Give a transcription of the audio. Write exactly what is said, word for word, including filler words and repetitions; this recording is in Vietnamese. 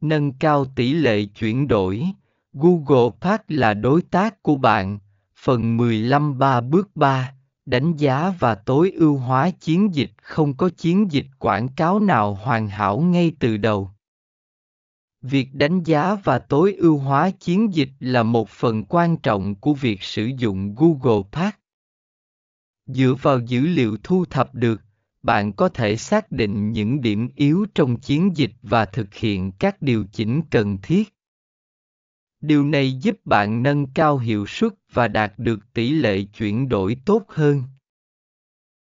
nâng cao tỷ lệ chuyển đổi. Google Ads là đối tác của bạn. Phần mười lăm chấm ba bước ba, đánh giá và tối ưu hóa chiến dịch. Không có chiến dịch quảng cáo nào hoàn hảo ngay từ đầu. Việc đánh giá và tối ưu hóa chiến dịch là một phần quan trọng của việc sử dụng Google Ads. Dựa vào dữ liệu thu thập được, bạn có thể xác định những điểm yếu trong chiến dịch và thực hiện các điều chỉnh cần thiết. Điều này giúp bạn nâng cao hiệu suất và đạt được tỷ lệ chuyển đổi tốt hơn.